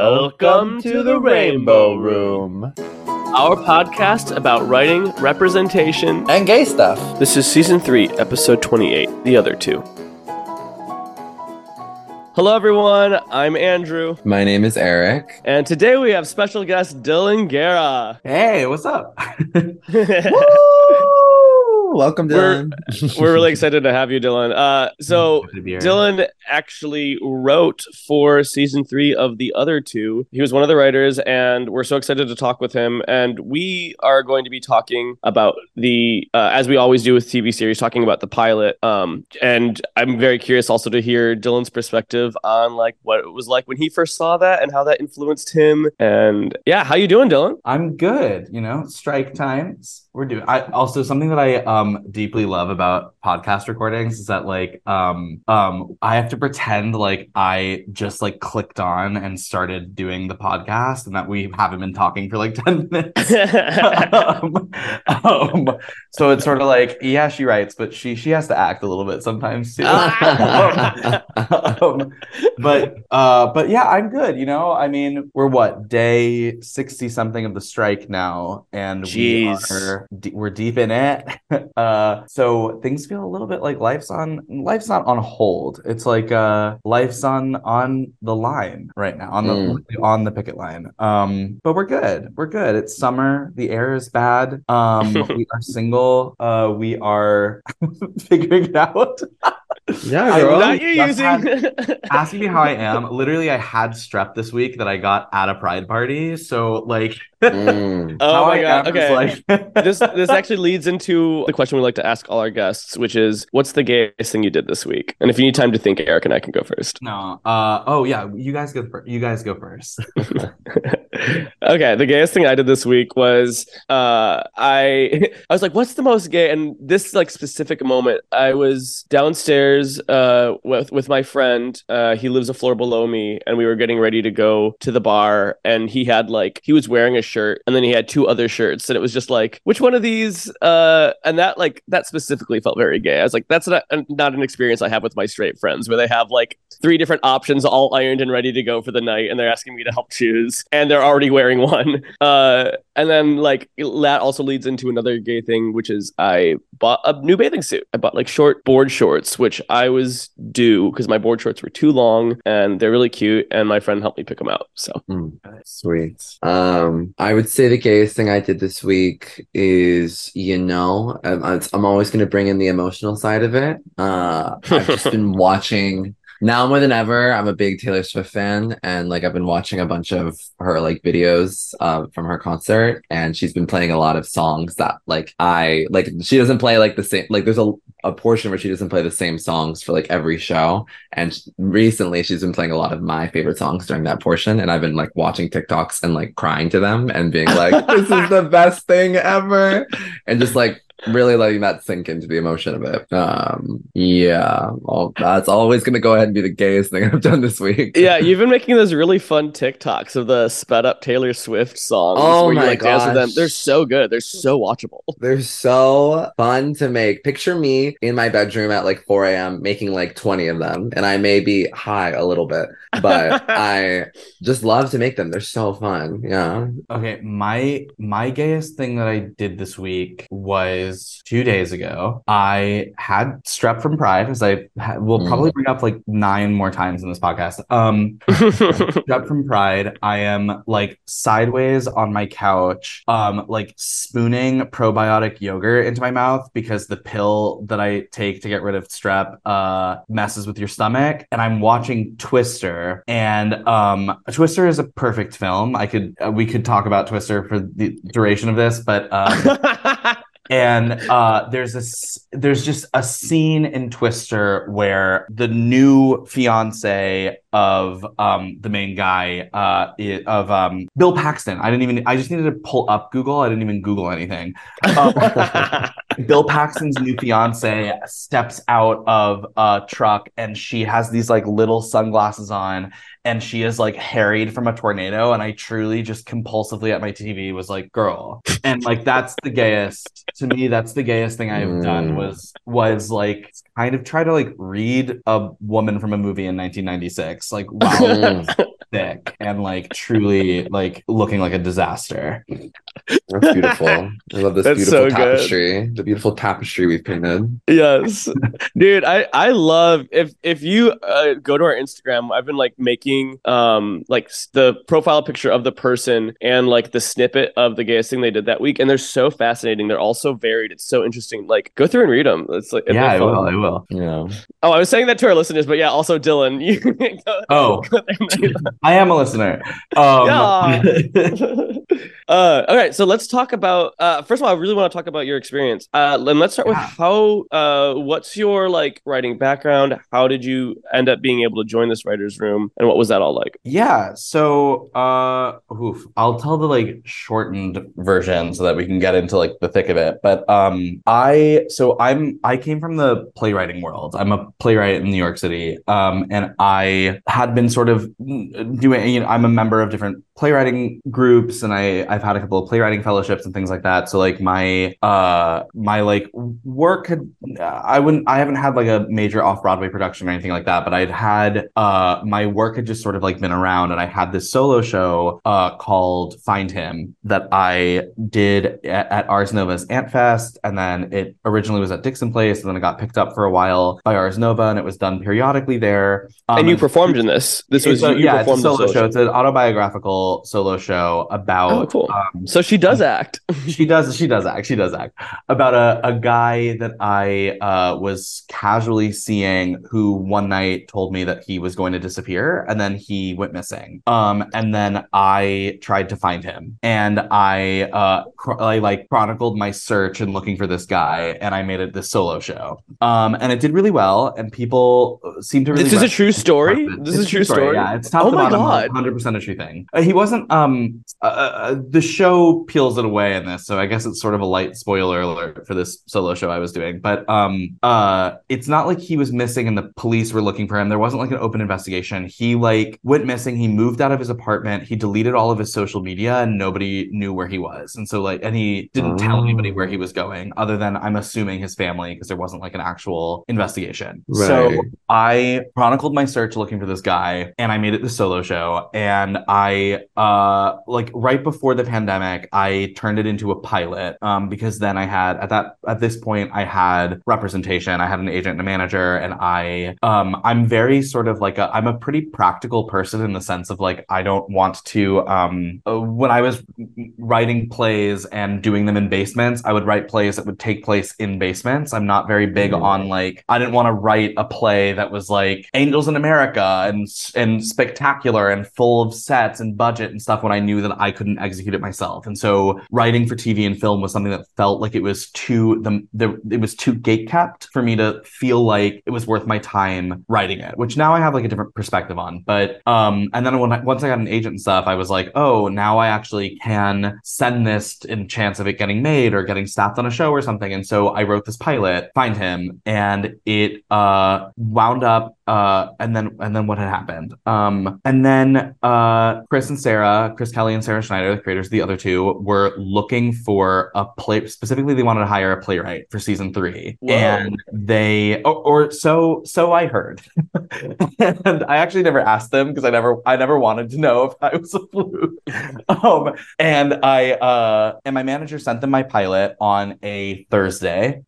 Welcome to the Rainbow Room, our podcast about writing, representation, and gay stuff. This is Season 3, Episode 28, The Other Two. Hello, everyone. I'm Andrew. My name is Eric. And today we have special guest Dylan Guerra. Hey, what's up? Welcome, Dylan. We're really excited to have you, Dylan. So Dylan actually wrote for Season 3 of The Other Two. He was one of the writers, and we're so excited to talk with him. And we are going to be talking about the, as we always do with TV series, talking about the pilot. And I'm very curious also to hear Dylan's perspective on like what it was like when he first saw that and how that influenced him. And yeah, how you doing, Dylan? I'm good. You know, strike times. We're doing. Also, something that I deeply love about podcast recordings is that like I have to pretend like I just like clicked on and started doing the podcast and that we haven't been talking for like 10 minutes. So it's sort of like, yeah, she writes, but she has to act a little bit sometimes too. But yeah, I'm good. You know, I mean, we're what, day 60 something of the strike now, and we're deep in it. So things feel a little bit like life's not on hold. It's like life's on the line right now, on the picket line. But we're good. We're good. It's summer. The air is bad. We are single. We are figuring it out. Yeah, girl. Ask me how I am. Literally, I had strep this week that I got at a pride party. So like, oh my god. Okay, like... this actually leads into the question we like to ask all our guests, which is, what's the gayest thing you did this week? And if you need time to think, Eric and I can go first. No. Oh yeah, you guys go first. Okay, the gayest thing I did this week was I was like, what's the most gay? And this like specific moment, I was downstairs with my friend. He lives a floor below me, and we were getting ready to go to the bar, and he had like, he was wearing a shirt, and then he had two other shirts, and it was just like, which one of these? And that like, that specifically felt very gay. I was like, that's not an experience I have with my straight friends, where they have like three different options all ironed and ready to go for the night, and they're asking me to help choose, and they're already wearing one. And then like that also leads into another gay thing, which is I bought a new bathing suit. I bought like short board shorts, which I was due because my board shorts were too long, and they're really cute, and my friend helped me pick them out. So sweet. I would say the gayest thing I did this week is, you know, I'm always going to bring in the emotional side of it. I've just been watching. Now more than ever, I'm a big Taylor Swift fan, and like I've been watching a bunch of her like videos from her concert, and she's been playing a lot of songs that like I like. She doesn't play like the same. Like there's a portion where she doesn't play the same songs for like every show, and recently she's been playing a lot of my favorite songs during that portion, and I've been like watching TikToks and like crying to them and being like, "This is the best thing ever," and just like. Really letting that sink into the emotion of it. Yeah, that's always going to go ahead and be the gayest thing I've done this week. Yeah, you've been making those really fun TikToks of the sped up Taylor Swift songs. Oh where my you, like, gosh. Dance with them. They're so good. They're so watchable. They're so fun to make. Picture me in my bedroom at like 4 a.m. making like 20 of them. And I may be high a little bit, but I just love to make them. They're so fun. Yeah. Okay, my gayest thing that I did this week was 2 days ago. I had strep from Pride, as I will probably bring up like 9 more times in this podcast. Strep from Pride. I am like sideways on my couch, like spooning probiotic yogurt into my mouth because the pill that I take to get rid of strep messes with your stomach. And I'm watching Twister, and Twister is a perfect film. We could talk about Twister for the duration of this, but. And there's just a scene in Twister where the new fiance of the main guy of Bill Paxton. I just needed to pull up Google. I didn't even Google anything. Bill Paxton's new fiance steps out of a truck, and she has these like little sunglasses on, and she is like harried from a tornado. And I truly just compulsively at my TV was like, girl. And like, that's the gayest to me. That's the gayest thing I've done was like kind of try to like read a woman from a movie in 1996. Like, wow. thick and like truly like looking like a disaster. That's beautiful. I love this. That's beautiful, so tapestry. Good. The beautiful tapestry we've painted. Yes, dude. I love if you go to our Instagram. I've been like making like the profile picture of the person and like the snippet of the gayest thing they did that week, and they're so fascinating. They're all so varied. It's so interesting. Like go through and read them. It's like yeah, I will. I will. Yeah. Oh, I was saying that to our listeners, but yeah, also Dylan. You go there. I am a listener. All right, so let's talk about first of all, I really want to talk about your experience. And let's start with how what's your like writing background? How did you end up being able to join this writer's room, and what was that all like? Yeah, so I'll tell the like shortened version so that we can get into like the thick of it. But I came from the playwriting world. I'm a playwright in New York City, and I had been sort of doing, you know, I'm a member of different playwriting groups, and I've had a couple of playwriting fellowships and things like that. So like my like work had, I haven't had like a major off-Broadway production or anything like that, but I'd had my work had just sort of like been around, and I had this solo show called Find Him that I did at Ars Nova's Ant Fest, and then it originally was at Dixon Place, and then it got picked up for a while by Ars Nova, and it was done periodically there. And you performed in this. This was you performed a solo show. It's an autobiographical solo show about cool. So she does act. she does act about a guy that I was casually seeing, who one night told me that he was going to disappear, and then he went missing, and then I tried to find him, and I like chronicled my search and looking for this guy, and I made it this solo show, and it did really well, and people seemed to really this is a true story. Yeah, it's top to bottom, 100% a true thing. He wasn't the show peels it away in this, so I guess it's sort of a light spoiler alert for this solo show I was doing, but it's not like he was missing and the police were looking for him. There wasn't like an open investigation. He like went missing, he moved out of his apartment, he deleted all of his social media, and nobody knew where he was, and so like, and he didn't tell anybody where he was going, other than I'm assuming his family, because there wasn't like an actual investigation, right. So I chronicled my search looking for this guy, and I made it the solo show, and I like right before the pandemic, I turned it into a pilot, because then I had at this point I had representation. I had an agent and a manager, and I'm very sort of like I'm a pretty practical person in the sense of like, I don't want to when I was writing plays and doing them in basements, I would write plays that would take place in basements. I'm not very big on like, I didn't want to write a play that was like Angels in America and spectacular and full of sets and budget and stuff when I knew that I couldn't execute it myself. And so writing for TV and film was something that felt like it was too gatekept for me to feel like it was worth my time writing it, which now I have like a different perspective on. But and then once I got an agent and stuff, I was like, oh, now I actually can send this in chance of it getting made or getting staffed on a show or something. And so I wrote this pilot, Find Him, and it wound up. And then what had happened? And then Chris Kelly and Sarah Schneider, the creators of The Other Two, were looking for a play. Specifically, they wanted to hire a playwright for season 3. Whoa. And they, so I heard. And I actually never asked them because I never wanted to know if I was a fluke. And my manager sent them my pilot on a Thursday.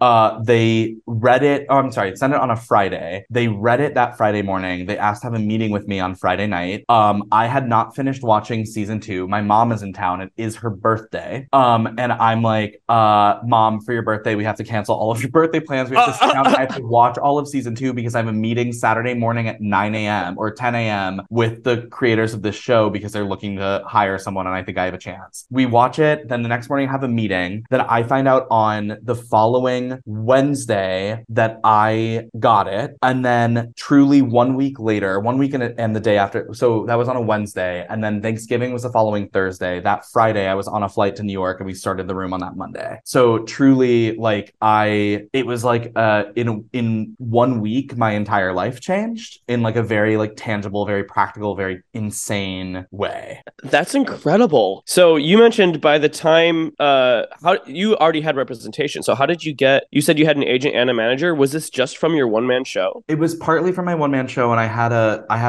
They read it. Oh, I'm sorry, sent it on a Friday. They read it that Friday morning. They asked to have a meeting with me on Friday night. I had not finished watching season 2. My mom is in town. It is her birthday. And I'm like, Mom, for your birthday, we have to cancel all of your birthday plans. We have to sit down and I have to watch all of season 2 because I have a meeting Saturday morning at 9 a.m. or 10 a.m. with the creators of this show because they're looking to hire someone and I think I have a chance. We watch it. Then the next morning I have a meeting that I find out on the following Wednesday that I got it. And then truly 1 week later, 1 week and the day after. So that was on a Wednesday. And then they Thanksgiving was the following Thursday. That Friday, I was on a flight to New York and we started the room on that Monday. So truly, like it was like in 1 week, my entire life changed in like a very like tangible, very practical, very insane way. That's incredible. So you mentioned by the time how you already had representation. So how did you get, you said you had an agent and a manager. Was this just from your one-man show? It was partly from my one-man show, and I had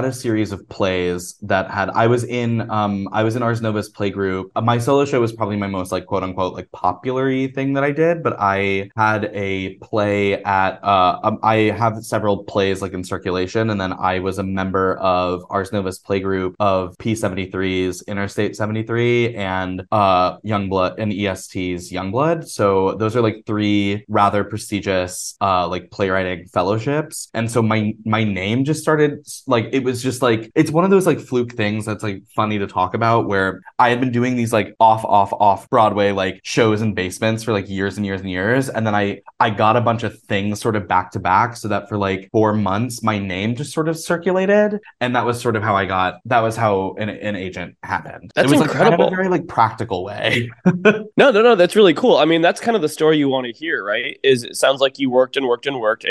a series of plays that had, I was in Ars Nova's play group. My solo show was probably my most like quote unquote like popular-y thing that I did, but I had a play at I have several plays like in circulation, and then I was a member of Ars Nova's play group of P73's Interstate 73 and Youngblood and EST's Youngblood. So those are like three rather prestigious like playwriting fellowships, and so my name just started, like it was just like, it's one of those like fluke things that's like funny to talk about, where I had been doing these like off Broadway like shows in basements for like years and years and years, and then I got a bunch of things sort of back to back, so that for like 4 months my name just sort of circulated, and that was sort of how I got, that was how an agent happened. That's, it was incredible. Like kind of a very like practical way. No, that's really cool. I mean, that's kind of the story you want to hear, right? Is it sounds like you worked and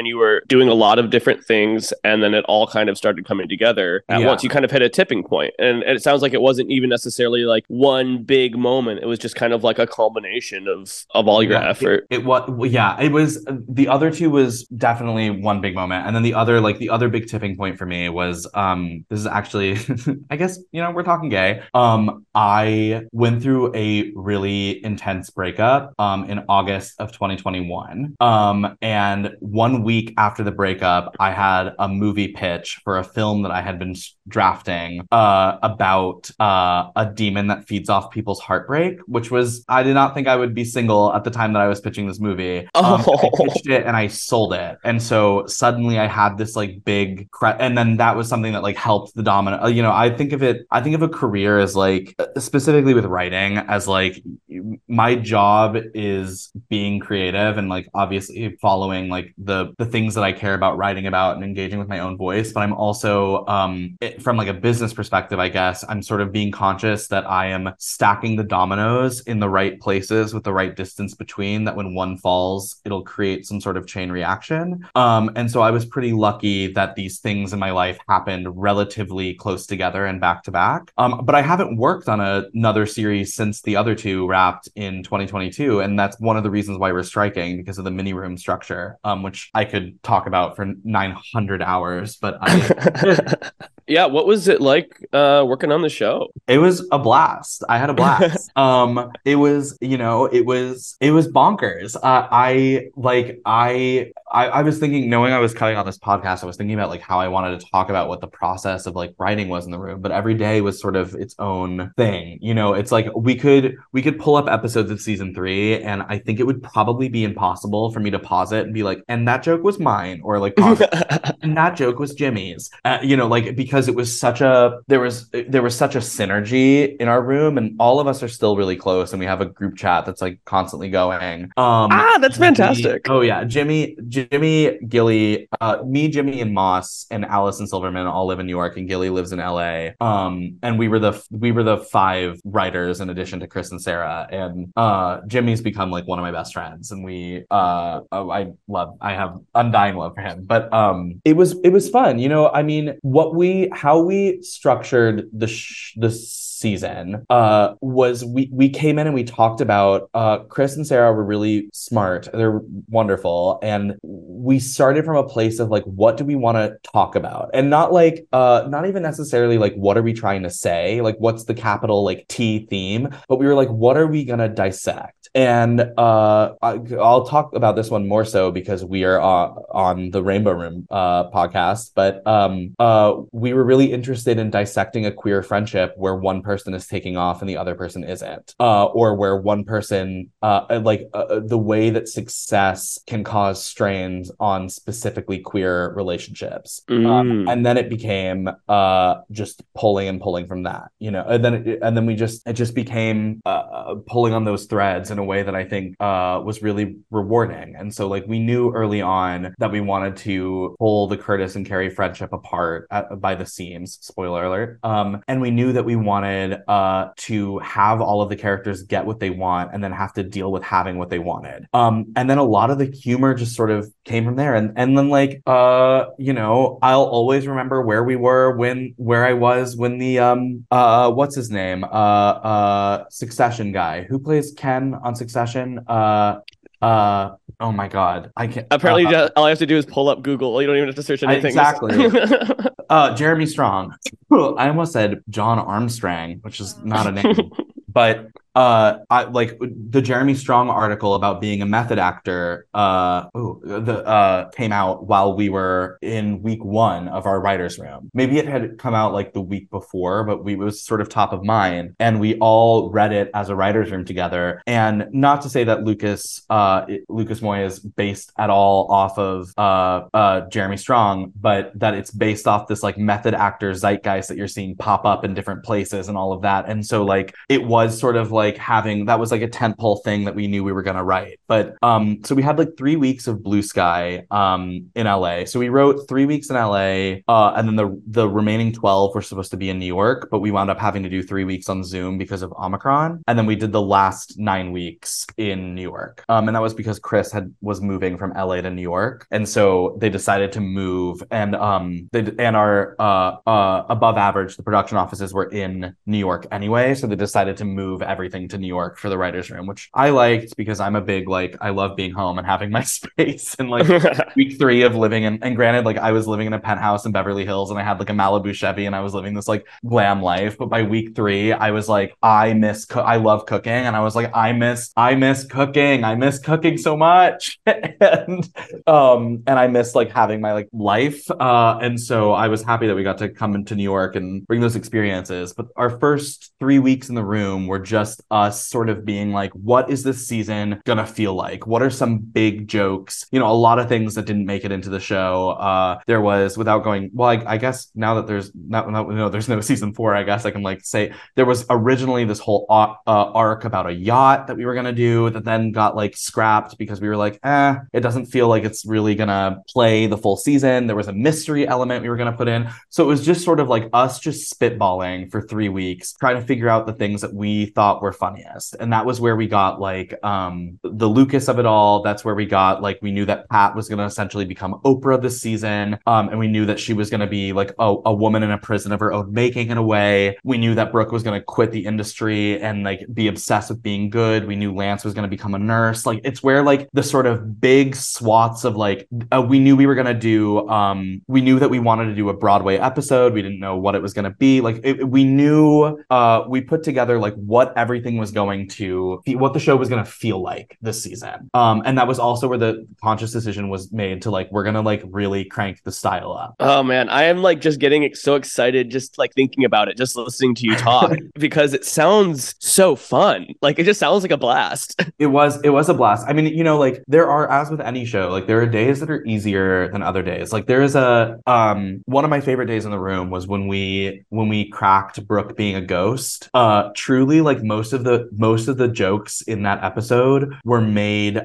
you were doing a lot of different things, and then it all kind of started coming together at once. You kind of hit a tipping point, and it sounds like it wasn't even necessarily like one big moment. It was just kind of like a culmination of all your effort. It was The Other Two was definitely one big moment, and then the other big tipping point for me was this is actually I guess, you know, we're talking gay. I went through a really intense breakup in August of 2021, and 1 week after the breakup I had a movie pitch for a film that I had been drafting about a demon that feeds off people's heartbreak, which was, I did not think I would be single at the time that I was pitching this movie. I pitched it and I sold it, and so suddenly I had this like big and then that was something that like helped the domino. You know, I think of a career as like, specifically with writing, as like my job is being creative and like obviously following like the things that I care about writing about and engaging with my own voice, but I'm also from like a business perspective, I guess I'm sort of being conscious that I am stacking the dominoes in the right places with the right distance between, that when one falls it'll create some sort of chain reaction, and so I was pretty lucky that these things in my life happened relatively close together and back to back, but I haven't worked on another series since The Other Two wrapped in 2022, and that's one of the reasons why we're striking, because of the mini room structure, which I could talk about for 900 hours, but I Yeah, what was it like working on the show? It was a blast. I had a blast. It was bonkers. I was thinking, knowing I was cutting out this podcast, I was thinking about like how I wanted to talk about what the process of like writing was in the room, but every day was sort of its own thing. You know, it's like we could pull up episodes of season 3, and I think it would probably be impossible for me to pause it and be like, and that joke was mine, or like pause it, and that joke was Jimmy's. You know, like, because it was there was such a synergy in our room, and all of us are still really close, and we have a group chat that's like constantly going. That's fantastic. Jimmy, Gilly, me, Jimmy, and Moss and Allison Silverman all live in New York, and Gilly lives in LA. And we were the five writers in addition to Chris and Sarah, and Jimmy's become like one of my best friends, and we I have undying love for him. But it was fun, you know. I mean, how we structured the season was we came in and we talked about, Chris and Sarah were really smart, they're wonderful, and we started from a place of like, what do we want to talk about, and not like not even necessarily like what are we trying to say, like what's the capital like T theme, but we were like, what are we gonna dissect? And I'll talk about this one more so because we are on the Rainbow Room podcast, but we were really interested in dissecting a queer friendship where one person is taking off and the other person isn't, or where one person the way that success can cause strains on specifically queer relationships. And then it became just pulling from that, you know, and then it just became pulling on those threads in a way that I think was really rewarding. And so like, we knew early on that we wanted to pull the Curtis and Carrie friendship apart by the seams, spoiler alert, and we knew that we wanted wanted to have all of the characters get what they want and then have to deal with having what they wanted. And then a lot of the humor just sort of came from there. And then like, you know, I'll always remember where we were where I was when the, what's his name? Succession guy who plays Ken on Succession. Oh my God, I can't. Apparently, all I have to do is pull up Google. You don't even have to search anything. Exactly. Jeremy Strong. I almost said John Armstrong, which is not a name. But I like the Jeremy Strong article about being a method actor came out while we were in week one of our writer's room. Maybe it had come out like the week before, but it was sort of top of mind. And we all read it as a writer's room together. And not to say that Lucas Moy is based at all off of Jeremy Strong, but that it's based off this like method actor zeitgeist that you're seeing pop up in different places and all of that. And so like it was sort of like having, that was like a tentpole thing that we knew we were going to write. But so we had like 3 weeks of blue sky in LA. So we wrote 3 weeks in LA and then the remaining 12 were supposed to be in New York, but we wound up having to do 3 weeks on Zoom because of Omicron. And then we did the last 9 weeks in New York. And that was because Chris was moving from LA to New York. And so they decided to move and our above average, the production offices were in New York anyway. So they decided to move everything to New York for the writer's room, which I liked because I'm a big, like, I love being home and having my space. And like week three of living in, and granted, like I was living in a penthouse in Beverly Hills and I had like a Malibu Chevy and I was living this like glam life. But by week three, I was like, I love cooking. And I was like, I miss cooking. I miss cooking so much. and I miss like having my like life. And so I was happy that we got to come into New York and bring those experiences. But our first 3 weeks in the room were just us sort of being like, what is this season gonna feel like? What are some big jokes? You know, a lot of things that didn't make it into the show. There was, without going, well, I guess now that there's no season four, I guess I can like say there was originally this whole arc about a yacht that we were gonna do that then got like scrapped because we were like, it doesn't feel like it's really gonna play the full season. There was a mystery element we were gonna put in. So it was just sort of like us just spitballing for 3 weeks, trying to figure out the things that we thought were funniest. And that was where we got like the Lucas of it all. That's where we got like, we knew that Pat was going to essentially become Oprah this season. And we knew that she was going to be like a woman in a prison of her own making in a way. We knew that Brooke was going to quit the industry and like be obsessed with being good. We knew Lance was going to become a nurse. Like it's where like the sort of big swaths of like, we knew we were going to do, we knew that we wanted to do a Broadway episode. We didn't know what it was going to be. Like we knew, we put together like what everything was going to be, what the show was going to feel like this season. And that was also where the conscious decision was made to like, we're going to like really crank the style up. Oh man, I am like just getting so excited just like thinking about it, just listening to you talk because it sounds so fun. Like it just sounds like a blast. It was a blast. I mean, you know, like there are, as with any show, like there are days that are easier than other days. Like there is a, one of my favorite days in the room was when we cracked Brooke being a ghost. Truly, like most of the jokes in that episode were made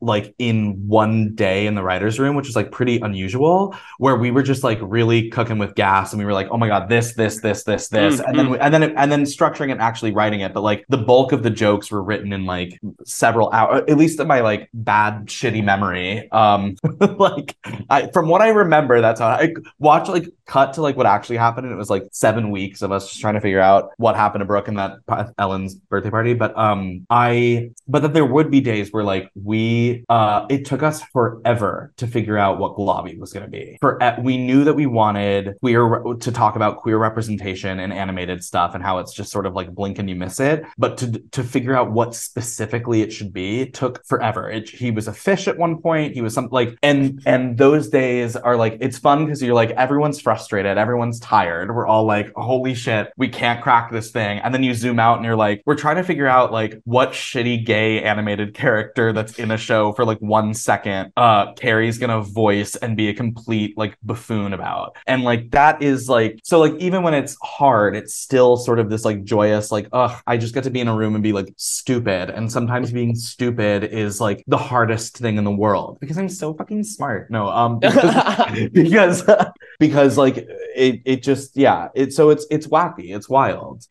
like in one day in the writer's room, which is like pretty unusual, where we were just like really cooking with gas and we were like, oh my God, this. Mm-hmm. And then structuring and actually writing it. But like the bulk of the jokes were written in like several hours, at least in my like bad, shitty memory. Like from what I remember, that's how I watched like cut to like what actually happened. And it was like 7 weeks of us just trying to figure out what happened to Brooke and that Ellen's birthday party. But that there would be days where like we it took us forever to figure out what Globby was going to be. We knew that we wanted to talk about queer representation and animated stuff and how it's just sort of like blink and you miss it. But to figure out what specifically it should be took forever. He was a fish at one point. He was something like, and those days are like, it's fun because you're like, everyone's frustrated, everyone's tired. We're all like, holy shit, we can't crack this thing. And then you zoom out and you're like, we're trying to figure out like what shitty gay animated character that's in a show for like 1 second Carrie's gonna voice and be a complete like buffoon about. And like that is like, so like even when it's hard, it's still sort of this like joyous like, ugh, I just get to be in a room and be like stupid. And sometimes being stupid is like the hardest thing in the world because I'm so fucking smart. No, because like it just, yeah, it's wacky, it's wild.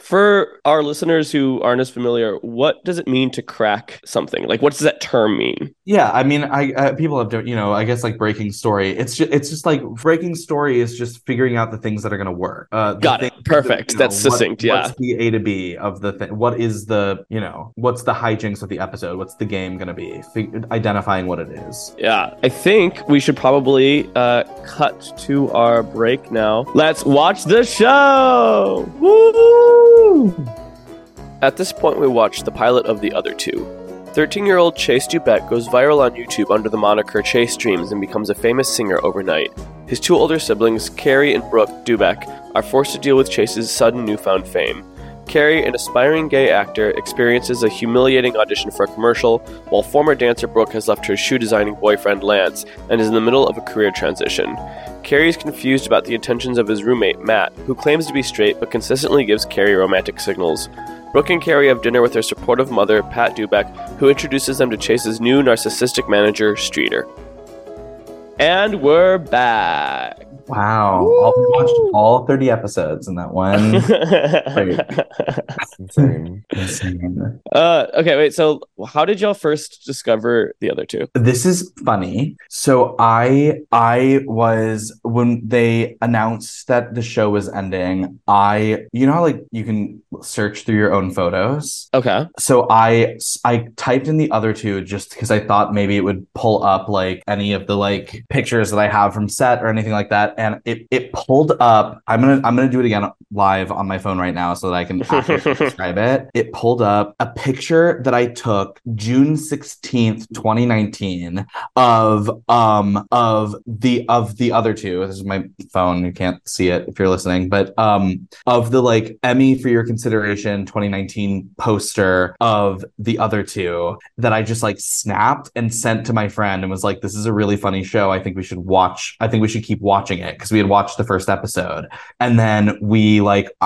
For our listeners who aren't as familiar, what does it mean to crack something? Like, what does that term mean? Yeah, I mean, I people have to, you know, I guess like breaking story. It's just like breaking story is just figuring out the things that are going to work. Got it. Perfect. That, you know, that's succinct. Yeah. What's the A to B of the thing? What is the, you know, what's the hijinks of the episode? What's the game going to be? Identifying what it is. Yeah, I think we should probably cut to our break now. Let's watch the show. Woo! At this point, we watched the pilot of The Other Two. 13-year-old Chase Dubek goes viral on YouTube under the moniker Chase Dreams and becomes a famous singer overnight. His two older siblings, Carrie and Brooke Dubek, are forced to deal with Chase's sudden newfound fame. Carrie, an aspiring gay actor, experiences a humiliating audition for a commercial, while former dancer Brooke has left her shoe-designing boyfriend Lance and is in the middle of a career transition. Carrie is confused about the intentions of his roommate, Matt, who claims to be straight but consistently gives Carrie romantic signals. Brooke and Carrie have dinner with their supportive mother, Pat Dubek, who introduces them to Chase's new narcissistic manager, Streeter. And we're back. Wow. We watched all 30 episodes in that one. Insane. Okay, wait. So how did y'all first discover The Other Two? This is funny. So I was, when they announced that the show was ending, you know how like you can search through your own photos? Okay. So I typed in The Other Two just because I thought maybe it would pull up like any of the like pictures that I have from set or anything like that. And it pulled up, I'm gonna do it again live on my phone right now so that I can accurately describe it. It pulled up a picture that I took June 16th, 2019 of The Other Two. This is my phone, you can't see it if you're listening, but of the like Emmy for Your Consideration 2019 poster of The Other Two that I just like snapped and sent to my friend and was like, this is a really funny show. I think we should keep watching it, because we had watched the first episode, and then we watched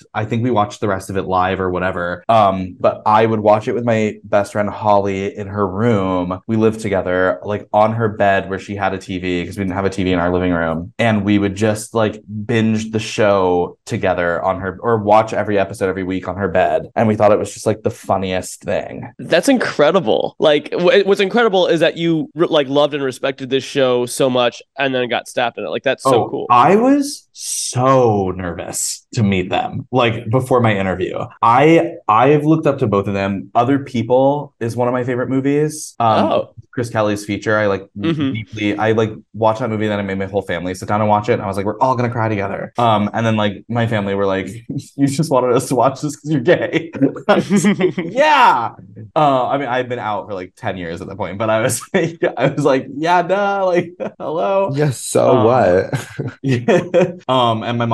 the rest of it live or whatever, but I would watch it with my best friend Holly in her room. We lived together, like on her bed where she had a TV, because we didn't have a TV in our living room, and we would just like binge the show together on her, or watch every episode every week on her bed, and we thought it was just like the funniest thing. That's incredible. Like what's incredible is that you like loved and respected this show so much and then got stabbed in it. Like, that's so cool. I was so nervous to meet them, like before my interview. I've looked up to both of them. Other People is one of my favorite movies. Chris Kelly's feature. I like deeply, I like watched that movie, then I made my whole family sit down and watch it, and I was like, we're all gonna cry together. And then like my family were like, you just wanted us to watch this because you're gay. Yeah. I mean, I've been out for like 10 years at that point, but I was like, yeah, duh, like hello. Yes, so what? Yeah. And my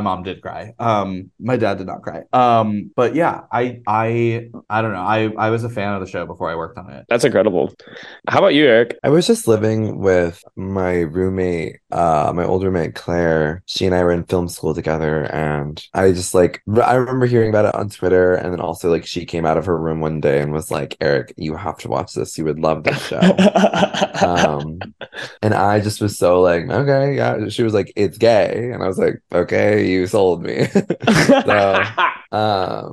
mom did cry. My dad did not cry. But yeah, I don't know. I was a fan of the show before I worked on it. That's incredible. How about you, Eric? I was just living with my roommate, my old roommate, Claire. She and I were in film school together, and I just like, I remember hearing about it on Twitter, and then also like she came out of her room one day and was like, Eric, you have to watch this. You would love this show. And I just was so like, okay, yeah. She was like, it's gay. And I was like, okay, you sold me. So,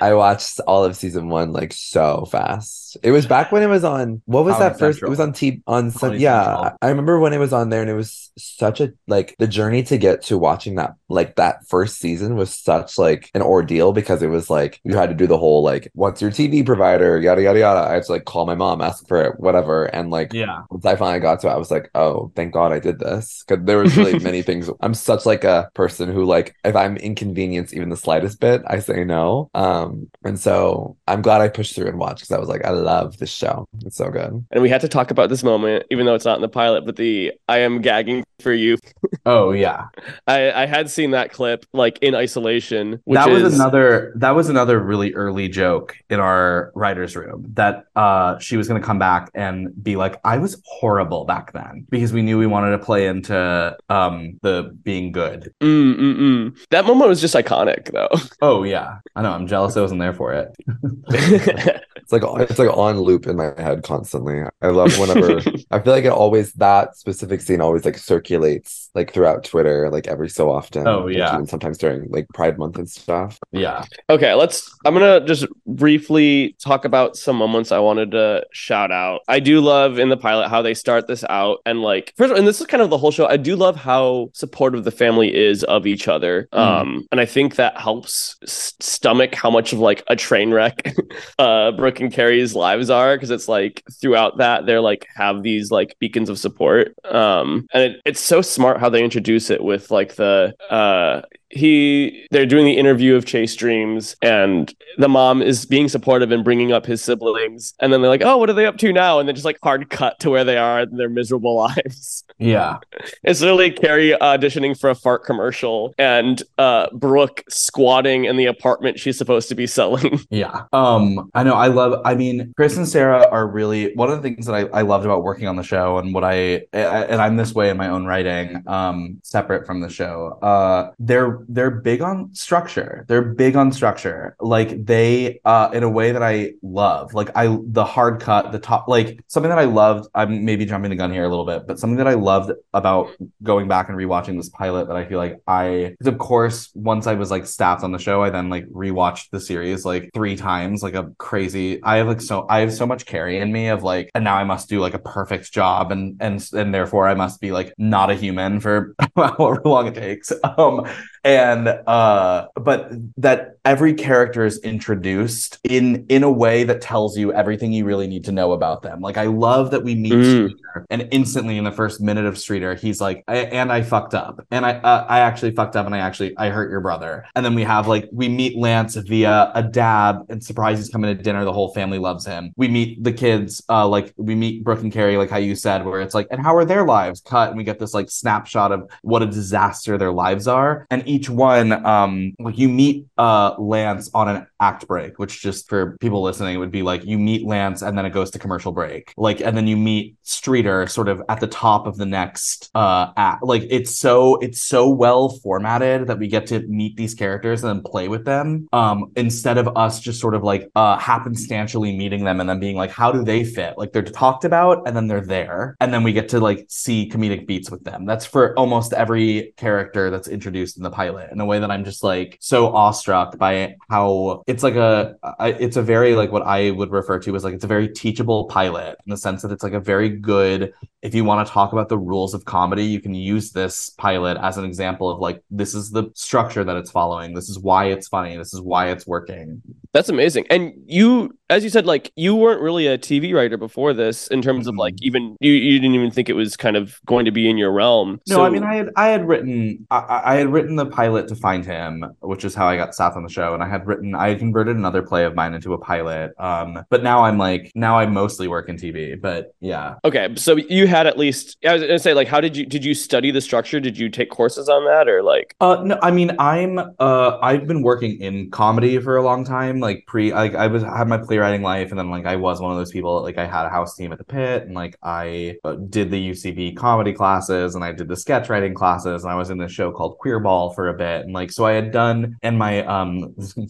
I watched all of season one like so fast. It was back when it was on, what was that first? It was on Central. I remember when it was on there, and it was such a like, the journey to get to watching that, like that first season was such like an ordeal, because it was like you had to do the whole like, what's your TV provider, yada yada yada. I had to like call my mom, ask for it, whatever, and like yeah. Once I finally got to it, I was like, oh, thank God I did this, because there was really many things. I'm such like a person who like, if I'm inconvenienced even the slightest bit, I say no. And so I'm glad I pushed through and watched, because I was like, I love this show. It's so good. And we had to talk about this moment, even though it's not in the pilot, but the I am gagging for you. Oh, yeah. I had seen that clip like in isolation. That was another really early joke in our writer's room, that she was going to come back and be like, I was horrible back then, because we knew we wanted to play into the being good. That moment was just iconic, though. Oh, yeah. I know. I'm jealous I wasn't there for it. It's like on loop in my head constantly. I love whenever I feel like it always, that specific scene always like circulates like throughout Twitter, like every so often. Oh yeah. And sometimes during like Pride Month and stuff. Yeah. Okay. I'm going to just briefly talk about some moments I wanted to shout out. I do love in the pilot how they start this out, and like, first of all, and this is kind of the whole show, I do love how supportive the family is of each other. And I think that helps stomach how much of like a train wreck Brooke and Carrie's lives are, because it's like throughout that they're like have these like beacons of support, and it's so smart how they introduce it with like the they're doing the interview of Chase Dreams, and the mom is being supportive and bringing up his siblings, and then they're like, oh, what are they up to now? And they're just like hard cut to where they are in their miserable lives. Yeah. It's literally Carrie auditioning for a fart commercial, and Brooke squatting in the apartment she's supposed to be selling. Yeah. I mean Chris and Sarah are really one of the things that I loved about working on the show, and what I'm this way in my own writing, separate from the show, they're big on structure. Like they, in a way that I love, like the hard cut, the top, like something that I loved, I'm maybe jumping the gun here a little bit, but something that I loved about going back and rewatching this pilot that I feel like of course, once I was like staffed on the show, I then like rewatched the series like 3 times, like a crazy, I have so much Carrie in me of like, and now I must do like a perfect job and therefore I must be like not a human for however long it takes. But that every character is introduced in a way that tells you everything you really need to know about them. Like I love that we meet Streeter, and instantly in the first minute of Streeter, he's like, I fucked up, and I actually fucked up, and I hurt your brother. And then we have like, we meet Lance via a dab, and surprise, he's coming to dinner. The whole family loves him. We meet the kids, we meet Brooke and Carrie, like how you said, where it's like, and how are their lives cut? And we get this like snapshot of what a disaster their lives are. And each one, like you meet Lance on an act break, which just for people listening, it would be like you meet Lance and then it goes to commercial break, like, and then you meet Streeter sort of at the top of the next act. Like it's so well formatted that we get to meet these characters and then play with them, instead of us just sort of like happenstantially meeting them and then being like, how do they fit? Like they're talked about and then they're there, and then we get to like see comedic beats with them. That's for almost every character that's introduced in the pilot, in a way that I'm just like so awestruck by how it's like it's a very like what I would refer to as like it's a very teachable pilot, in the sense that it's like a very good, if you want to talk about the rules of comedy, you can use this pilot as an example of like, this is the structure that it's following, this is why it's funny, this is why it's working. That's amazing. And you, as you said, like you weren't really a TV writer before this, in terms of like, even you didn't even think it was kind of going to be in your realm. No, so... I mean, I had written the pilot to Find Him, which is how I got staffed on the show, and I had converted another play of mine into a pilot. But now I mostly work in TV. But yeah. Okay, so you had at least, I was gonna say, like, how did you study the structure? Did you take courses on that, or like? No, I mean, I've been working in comedy for a long time. Like I had my playwriting life, and then like I was one of those people that, like, I had a house team at the Pit, and like I did the UCB comedy classes, and I did the sketch writing classes, and I was in this show called Queerball for a bit, and like so I had done. And my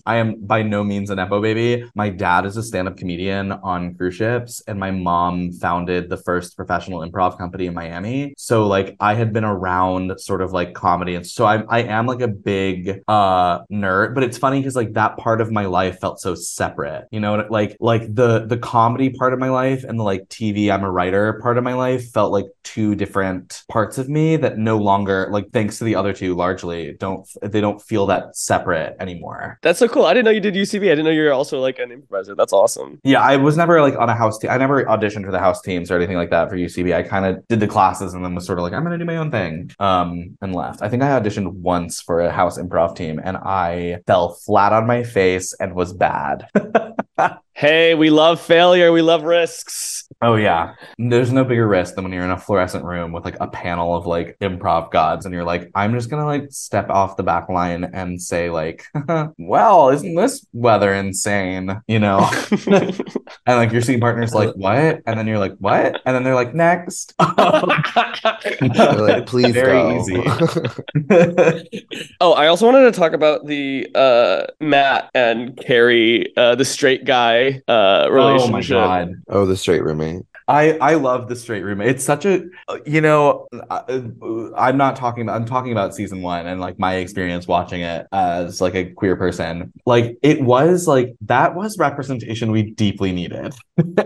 I am by no means an Nepo baby. My dad is a stand-up comedian on cruise ships, and my mom founded the first professional improv company in Miami. So like I had been around sort of like comedy, and so I am like a big nerd. But it's funny because like that part of my life felt so separate, you know, like the comedy part of my life and the like TV I'm a writer part of my life felt like two different parts of me that no longer, like thanks to the other two largely, they don't feel that separate anymore. That's so cool. I didn't know you did UCB. I didn't know you were also like an improviser. That's awesome. Yeah, I was never like on a house team. I never auditioned for the house teams or anything like that for UCB. I kind of did the classes and then was sort of like, I'm going to do my own thing, and left. I think I auditioned once for a house improv team, and I fell flat on my face and was bad. Hey, we love failure. We love risks. Oh, yeah. There's no bigger risk than when you're in a fluorescent room with like a panel of like improv gods and you're like, I'm just going to like step off the back line and say like, well, isn't this weather insane? You know? And like your scene partner's like, what? And then you're like, what? And then they're like, next. They're like, please go. Easy. Oh, I also wanted to talk about the Matt and Carrie, the straight guy relationship. Oh, my God. Oh, the straight roommate. I love the straight roommate. It's such a, you know, I'm talking about season one and like my experience watching it as like a queer person. Like it was like, that was representation we deeply needed.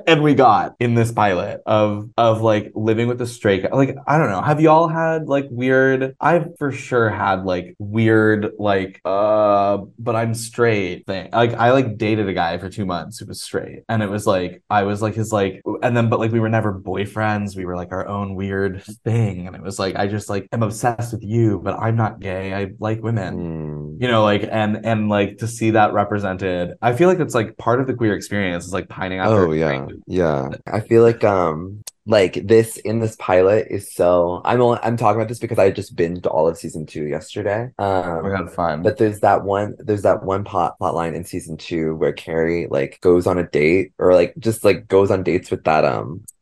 And we got in this pilot of like living with a straight guy. Like, I don't know. Have y'all had like weird, I've for sure had like weird, like, but I'm straight thing. Like I like dated a guy for 2 months who was straight. And it was like, I was like his like, and then, but like, we were never boyfriends. We were like our own weird thing. And it was like, I just like am obsessed with you, but I'm not gay. I like women, you know, like, and like to see that represented, I feel like it's like part of the queer experience is like pining out. Oh, yeah. Drink. Yeah. I feel like this in this pilot is so I'm talking about this because I just binged all of season 2 yesterday. Oh my God, fun. But there's that one plot line in season 2 where Carrie like goes on a date or like just like goes on dates with that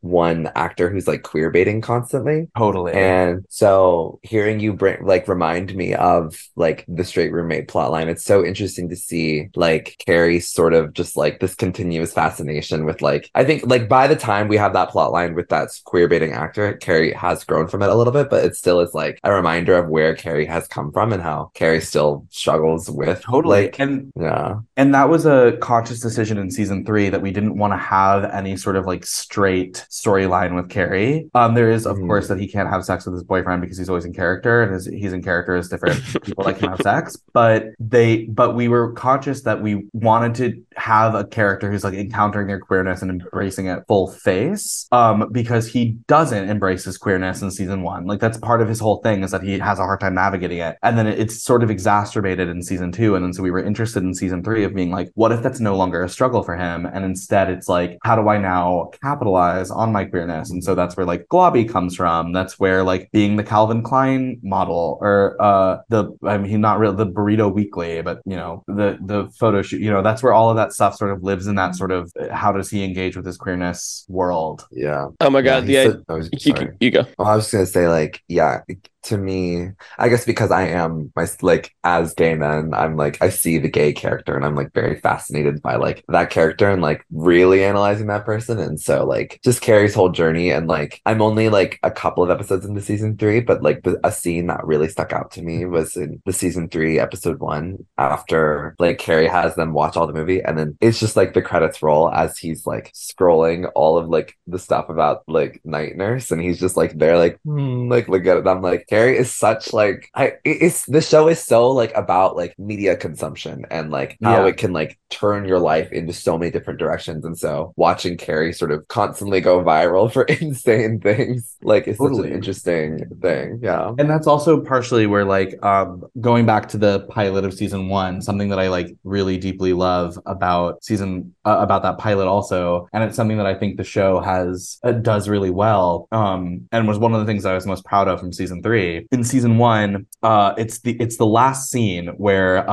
one actor who's like queer baiting constantly. Totally. And so hearing you bring like remind me of like the straight roommate plotline. It's so interesting to see like Carrie sort of just like this continuous fascination with like, I think like by the time we have that plotline with that queer baiting actor, Carrie has grown from it a little bit, but it still is like a reminder of where Carrie has come from and how Carrie still struggles with. Totally. Like, and yeah. And that was a conscious decision in season 3 that we didn't want to have any sort of like straight storyline with Carrie. There is, of course, that he can't have sex with his boyfriend because he's always in character, and he's in character as different people like him have sex. But we were conscious that we wanted to have a character who's like encountering their queerness and embracing it full face, because he doesn't embrace his queerness in season 1. Like that's part of his whole thing is that he has a hard time navigating it, and then it's sort of exacerbated in season 2. And then so we were interested in season 3 of being like, what if that's no longer a struggle for him, and instead it's like, how do I now capitalize on my queerness? And so that's where like Globby comes from. That's where like being the Calvin Klein model or the Burrito Weekly, but you know, the photo shoot, you know, that's where all of that stuff sort of lives in that sort of how does he engage with his queerness world. Yeah. Oh my God. Yeah, you go. Well, I was just gonna say like, yeah, to me, I guess because I am my like as gay men, I'm like I see the gay character and I'm like very fascinated by like that character and like really analyzing that person. And so like just Carrie's whole journey, and like I'm only like a couple of episodes into season 3, but like a scene that really stuck out to me was in the season 3 episode 1 after like Carrie has them watch all the movie, and then it's just like the credits roll as he's like scrolling all of like the stuff about like Night Nurse, and he's just like they're like like look at it. I'm like, Carrie is such like the show is so like about like media consumption and like how it can like turn your life into so many different directions. And so watching Carrie sort of constantly go viral for insane things like it's totally such an interesting thing. Yeah. And that's also partially where like going back to the pilot of season 1, something that I like really deeply love about that pilot also, and it's something that I think the show has does really well and was one of the things I was most proud of from season 3. In season 1, it's the last scene where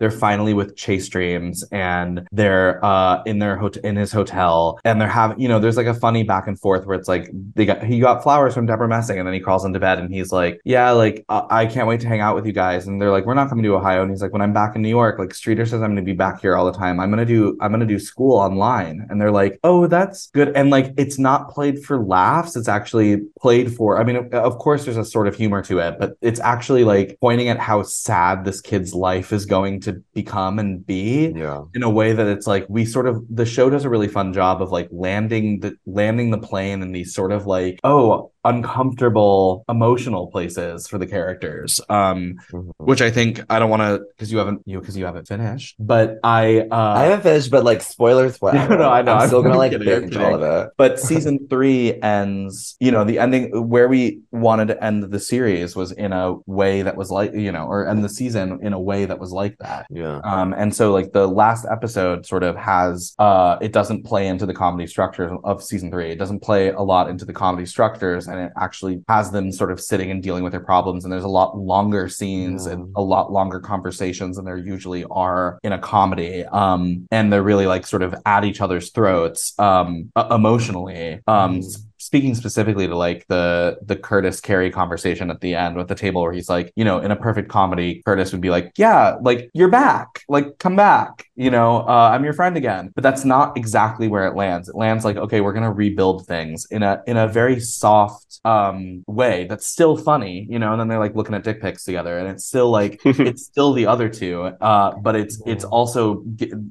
they're finally with Chase Dreams and they're in his hotel, and they're having, you know, there's like a funny back and forth where it's like he got flowers from Deborah Messing, and then he crawls into bed and he's like, yeah, like I can't wait to hang out with you guys, and they're like, we're not coming to Ohio, and he's like, when I'm back in New York, like Streeter says I'm gonna be back here all the time, I'm gonna do school online, and they're like, oh, that's good. And like it's not played for laughs, it's actually played for, I mean, of course there's a sort of humor to it, but it's actually like pointing at how sad this kid's life is going to become and be, in a way that it's like the show does a really fun job of like landing the plane in these sort of like, oh, uncomfortable emotional places for the characters, which I think I don't want to, because you haven't finished, but I haven't finished, but like spoilers, whatever. No, I know. I'm still gonna like binge all of it. But season 3 ends, you know, the ending where we wanted to end the series was in a way that was like, you know, or end the season in a way that was like that. Yeah. And so like the last episode sort of has, it doesn't play into the comedy structure of season three. It doesn't play a lot into the comedy structures, and it actually has them sort of sitting and dealing with their problems. And there's a lot longer scenes and a lot longer conversations than there usually are in a comedy. And they're really like sort of at each other's throats emotionally. Speaking specifically to like the Curtis Carey conversation at the end with the table, where he's like, you know, in a perfect comedy, Curtis would be like, yeah, like you're back, like come back, you know, I'm your friend again. But that's not exactly where it lands. It lands like, okay, we're gonna rebuild things in a very soft way that's still funny, you know. And then they're like looking at dick pics together, and it's still like it's still The Other Two, but it's also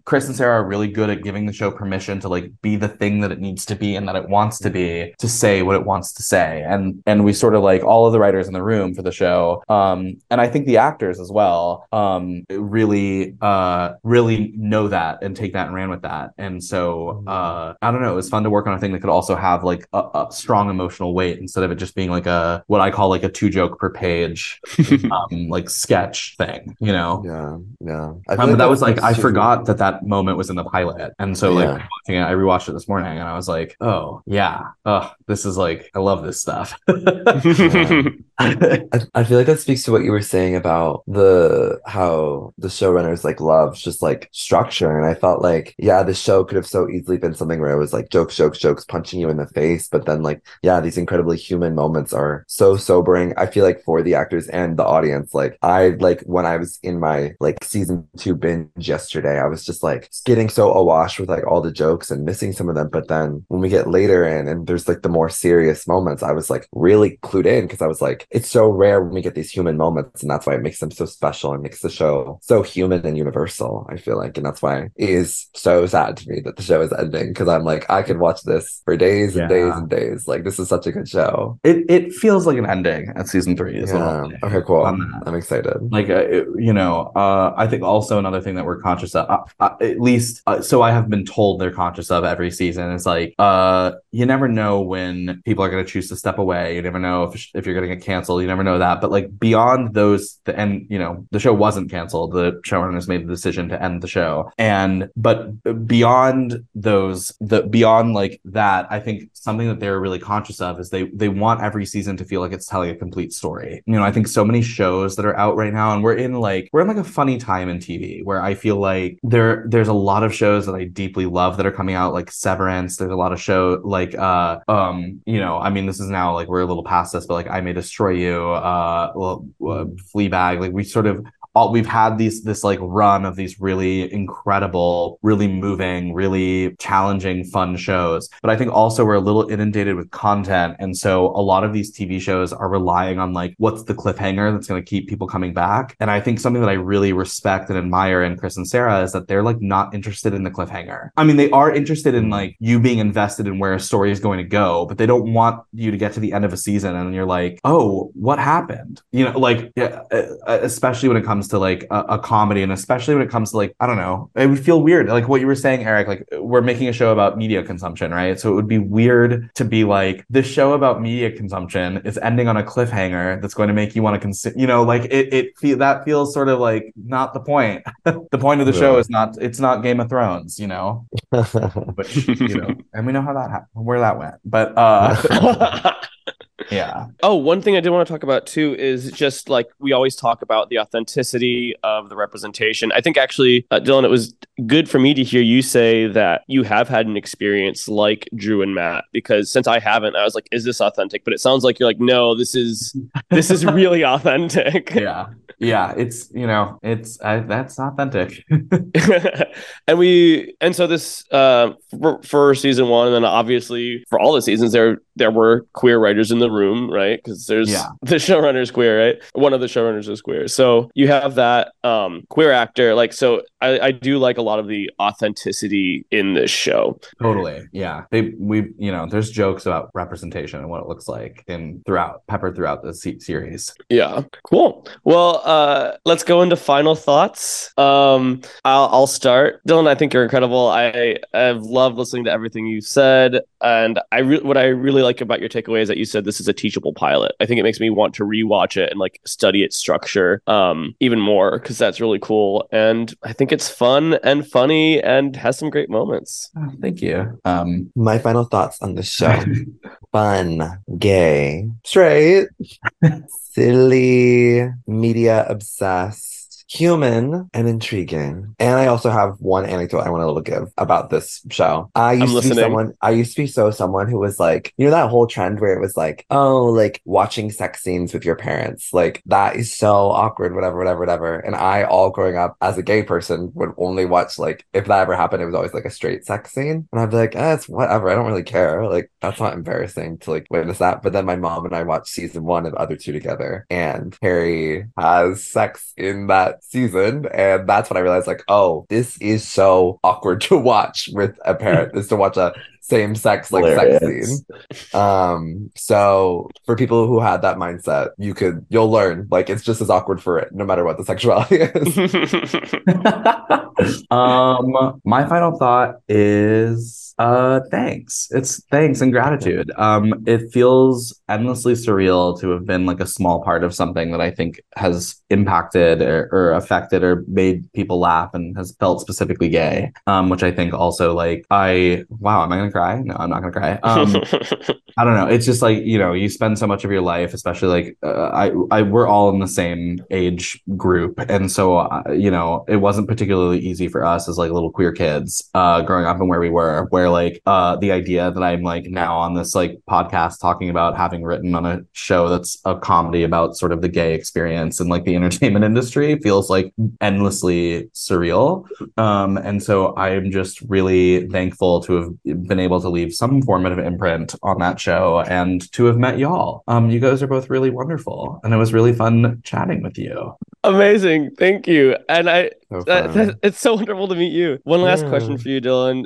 Chris and Sarah are really good at giving the show permission to like be the thing that it needs to be and that it wants to be, to say what it wants to say. And we sort of like all of the writers in the room for the show, and I think the actors as well, really know that and take that and ran with that. And so I don't know, it was fun to work on a thing that could also have like a strong emotional weight, instead of it just being like a, what I call like a 2 joke per page like sketch thing, you know. Yeah. That was like, I forgot that moment was in the pilot, and so like I rewatched it this morning and I was like, oh yeah, this is like, I love this stuff. I feel like that speaks to what you were saying about how the showrunners like love just like structure. And I felt like, yeah, the show could have so easily been something where it was like jokes punching you in the face, but then like, yeah, these incredibly human moments are so sobering, I feel like, for the actors and the audience. Like I, like when I was in my like season 2 binge yesterday, I was just like getting so awash with like all the jokes and missing some of them, but then when we get later in and there's like the more serious moments, I was like really clued in, because I was like, it's so rare when we get these human moments, and that's why it makes them so special and makes the show so human and universal, I feel like. And that's why it is so sad to me that the show is ending, because I'm like, I could watch this for days and days and days. Like, this is such a good show. It feels like an ending at season 3 as well. Okay, cool. I'm excited. Like, you know, I think also another thing that we're conscious of, at least so I have been told they're conscious of every season, is like, you never know when people are going to choose to step away. You never know if you're going to get canceled. You never know that. But like beyond those, and you know, the show wasn't canceled. The showrunners made the decision to end the show. But beyond those, beyond like that, I think something that they're really conscious of is they want every season to feel like it's telling a complete story. You know, I think so many shows that are out right now, and we're in like a funny time in TV where I feel like there's a lot of shows that I deeply love that are coming out, like Severance. There's a lot of show like you know, I mean, this is now like we're a little past this, but like I May Destroy You, Fleabag, like we sort of we've had this like run of these really incredible, really moving, really challenging, fun shows. But I think also we're a little inundated with content, and so a lot of these TV shows are relying on like, what's the cliffhanger that's going to keep people coming back. And I think something that I really respect and admire in Chris and Sarah is that they're like not interested in the cliffhanger. I mean, they are interested in like you being invested in where a story is going to go, but they don't want you to get to the end of a season and you're like, oh, what happened? You know, like, especially when it comes to like a comedy, and especially when it comes to like, I don't know, it would feel weird, like what you were saying, Eric, like we're making a show about media consumption, right? So it would be weird to be like, this show about media consumption is ending on a cliffhanger that's going to make you want to consider, you know, like that feels sort of like not the point. The point of the show is not, it's not Game of Thrones, you know. But you know, and we know how that happened, where that went, but yeah. Oh, one thing I did want to talk about too is just like, we always talk about the authenticity of the representation. I think actually, Dylan, it was good for me to hear you say that you have had an experience like Drew and Matt, because since I haven't, I was like, is this authentic? But it sounds like you're like, no, this is really authentic. Yeah. Yeah, it's, you know, it's that's authentic. And so this for season 1, and then obviously for all the seasons, there were queer writers in the room, right? Because there's the showrunner's queer, right? One of the showrunners is queer, so you have that queer actor. Like, so I do like a lot of the authenticity in this show. Totally, yeah. We you know, there's jokes about representation and what it looks like peppered throughout the series. Yeah, cool. Well. Let's go into final thoughts. I'll start. Dylan, I think you're incredible. I've loved listening to everything you said. And what I really like about your takeaway is that you said this is a teachable pilot. I think it makes me want to rewatch it and like study its structure even more, because that's really cool. And I think it's fun and funny and has some great moments. Oh, thank you. My final thoughts on the show. Fun, gay, straight, silly, media obsessed, human and intriguing. And I also have one anecdote I want to give about this show. I used to be someone who was like, you know, that whole trend where it was like, oh, like watching sex scenes with your parents, like that is so awkward, whatever. And I, all growing up as a gay person, would only watch, like, if that ever happened, it was always like a straight sex scene. And I'd be like, it's whatever, I don't really care, like that's not embarrassing to like witness that. But then my mom and I watched season 1 of The Other Two together, and Harry has sex in that season, and that's when I realized, like, oh, this is so awkward to watch with a parent, is to watch a same-sex like hilarious sex scene. So for people who had that mindset, you'll learn, like, it's just as awkward for it no matter what the sexuality is. My final thought is thanks. It's thanks and gratitude. It feels endlessly surreal to have been like a small part of something that I think has impacted or affected or made people laugh and has felt specifically gay, which I think also, like, am I gonna cry? No, I'm not gonna cry. I don't know, it's just like, you know, you spend so much of your life, especially like we're all in the same age group, and so you know, it wasn't particularly easy for us as like little queer kids growing up and where we were, where like the idea that I'm like now on this like podcast talking about having written on a show that's a comedy about sort of the gay experience and like the entertainment industry feels like endlessly surreal, and so I'm just really thankful to have been able to leave some formative imprint on that show and to have met y'all. You guys are both really wonderful, and it was really fun chatting with you. Amazing, thank you. And it's so wonderful to meet you. One last question for you, Dylan.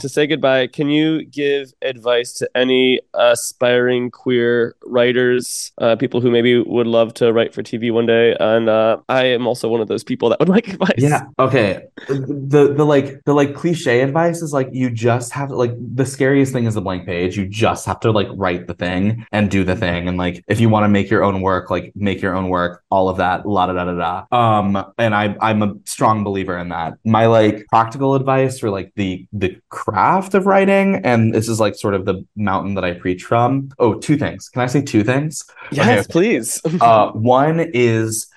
To say goodbye, can you give advice to any aspiring queer writers, people who maybe would love to write for TV one day? And I am also one of those people that would like advice. Yeah. Okay. the cliche advice is like, you just have to, like, the scariest thing is the blank page. You just have to like write the thing and do the thing, and like if you want to make your own work, like make your own work. All of that. La da da da da. And I'm a strong believer in that. My like practical advice for like the craft of writing, and this is like sort of the mountain that I preach from. Oh, two things. Can I say two things? Yes, okay. Please. One is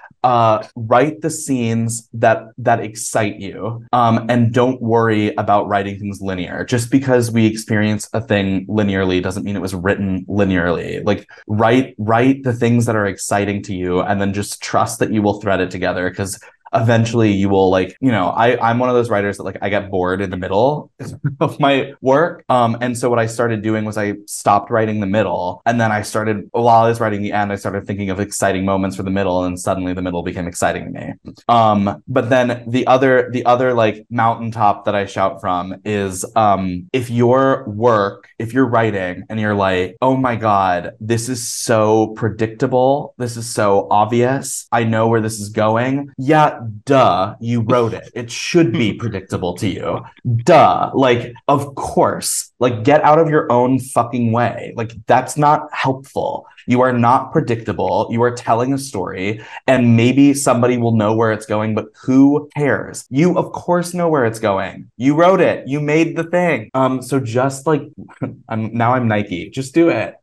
write the scenes that excite you, and don't worry about writing things linear. Just because we experience a thing linearly doesn't mean it was written linearly. Like write the things that are exciting to you, and then just trust that you will thread it together, because eventually you will, like, you know, I'm one of those writers that like I get bored in the middle of my work, and so what I started doing was I stopped writing the middle, and then I started, while I was writing the end, I started thinking of exciting moments for the middle, and suddenly the middle became exciting to me. But then the other like mountaintop that I shout from is, if you're writing and you're like, oh my god, this is so predictable, this is so obvious, I know where this is going. Yeah, duh, you wrote it. It should be predictable to you. Duh, like, of course. Like, get out of your own fucking way. Like, that's not helpful. You are not predictable. You are telling a story, and maybe somebody will know where it's going, but who cares? You, of course, know where it's going. You wrote it. You made the thing. So just like, I'm Nike. Just do it.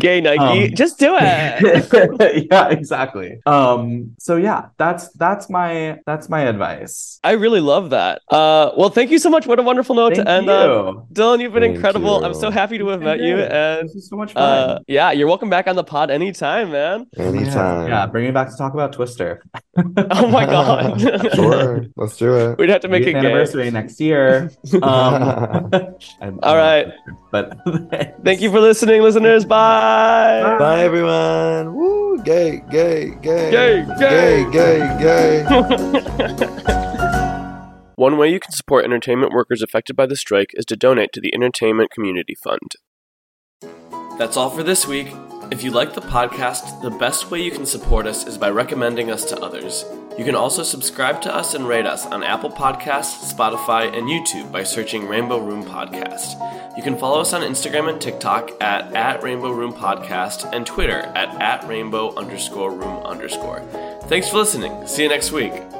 Gay Nike, just do it. Yeah, exactly. So yeah, that's my advice. I really love that. Well, thank you so much. What a wonderful note to end on. Dylan, you've been incredible. I'm so happy to have met you. And this is so much fun. Yeah, you're welcome back on the pod anytime, man. Anytime. Yeah, bring me back to talk about Twister. Oh my god. Sure, let's do it. We'd have to make it anniversary next year. All right. But thank you for listening, listeners. Bye. Bye, everyone. Woo, gay, gay, gay. Gay, gay, gay, gay. One way you can support entertainment workers affected by the strike is to donate to the Entertainment Community Fund. That's all for this week. If you like the podcast, the best way you can support us is by recommending us to others. You can also subscribe to us and rate us on Apple Podcasts, Spotify, and YouTube by searching Rainbow Room Podcast. You can follow us on Instagram and TikTok at Rainbow Room Podcast and Twitter at Rainbow_Room_. Thanks for listening. See you next week.